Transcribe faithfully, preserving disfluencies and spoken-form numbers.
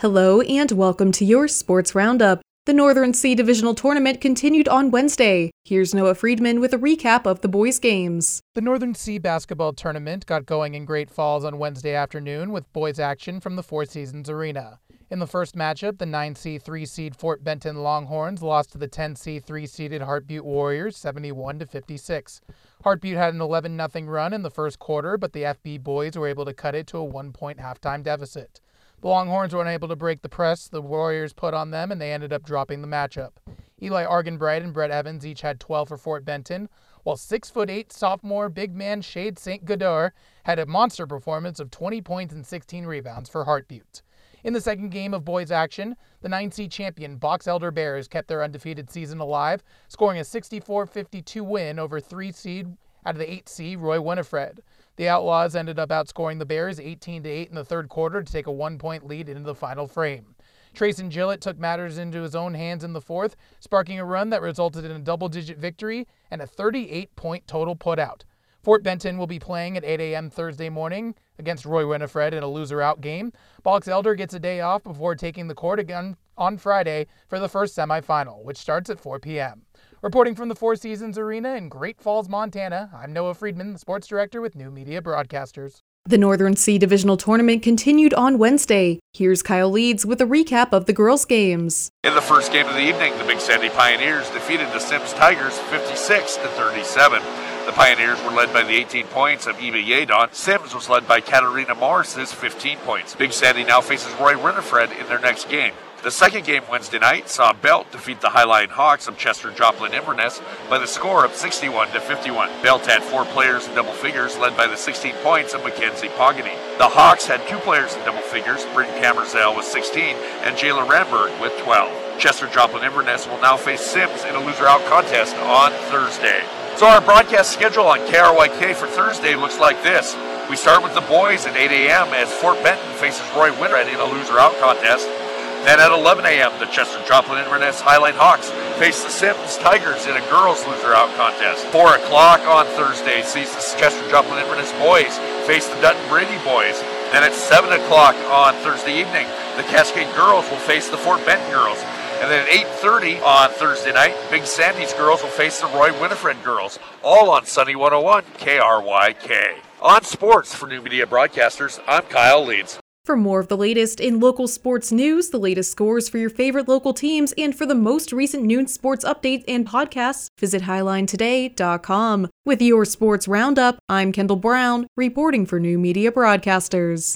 Hello and welcome to your Sports Roundup. The Northern C Divisional Tournament continued on Wednesday. Here's Noah Friedman with a recap of the boys' games. The Northern C Basketball Tournament got going in Great Falls on Wednesday afternoon with boys' action from the Four Seasons Arena. In the first matchup, the nine C three seed Fort Benton Longhorns lost to the ten C three seeded Heart Butte Warriors seventy-one to fifty-six. Heart Butte had an eleven nothing run in the first quarter, but the F B boys were able to cut it to a one-point halftime deficit. The Longhorns were unable to break the press the Warriors put on them, and they ended up dropping the matchup. Eli Argenbright and Brett Evans each had twelve for Fort Benton, while six foot eight sophomore big man Shade Saint Goddard had a monster performance of twenty points and sixteen rebounds for Heart Butte. In the second game of boys' action, the nine C champion Box Elder Bears kept their undefeated season alive, scoring a sixty-four fifty-two win over three seed out of the eight C Roy Winifred. The Outlaws ended up outscoring the Bears eighteen to eight in the third quarter to take a one-point lead into the final frame. Trayson Gillett took matters into his own hands in the fourth, sparking a run that resulted in a double-digit victory and a thirty-eight point total putout. Fort Benton will be playing at eight a.m. Thursday morning against Roy Winifred in a loser-out game. Box Elder gets a day off before taking the court again on Friday for the first semifinal, which starts at four p.m. Reporting from the Four Seasons Arena in Great Falls, Montana, I'm Noah Friedman, the sports director with New Media Broadcasters. The Northern C Divisional Tournament continued on Wednesday. Here's Kyle Leeds with a recap of the girls' games. In the first game of the evening, the Big Sandy Pioneers defeated the Sims Tigers fifty-six to thirty-seven. The Pioneers were led by the eighteen points of Eva Yadon. Sims was led by Katarina Morris' fifteen points. Big Sandy now faces Roy Winifred in their next game. The second game Wednesday night saw Belt defeat the Highline Hawks of Chester Joplin Inverness by the score of sixty-one to fifty-one. Belt had four players in double figures, led by the sixteen points of Mackenzie Pogginy. The Hawks had two players in double figures, Britton Kammerzell with sixteen and Jalen Randberg with twelve. Chester Joplin Inverness will now face Sims in a loser-out contest on Thursday. So our broadcast schedule on K R Y K for Thursday looks like this. We start with the boys at eight a.m. as Fort Benton faces Roy Winifred in a loser-out contest. Then at eleven a.m., the Chester Joplin Inverness Highline Hawks face the Sims Tigers in a girls' loser-out contest. four o'clock on Thursday sees the Chester Joplin Inverness boys face the Dutton Brady boys. Then at seven o'clock on Thursday evening, the Cascade girls will face the Fort Benton girls. And then at eight thirty on Thursday night, Big Sandy's girls will face the Roy Winifred girls, all on Sunny one oh one K R Y K. On sports for New Media Broadcasters, I'm Kyle Leeds. For more of the latest in local sports news, the latest scores for your favorite local teams, and for the most recent noon sports updates and podcasts, visit Highline Today dot com. With your Sports Roundup, I'm Kendall Brown, reporting for New Media Broadcasters.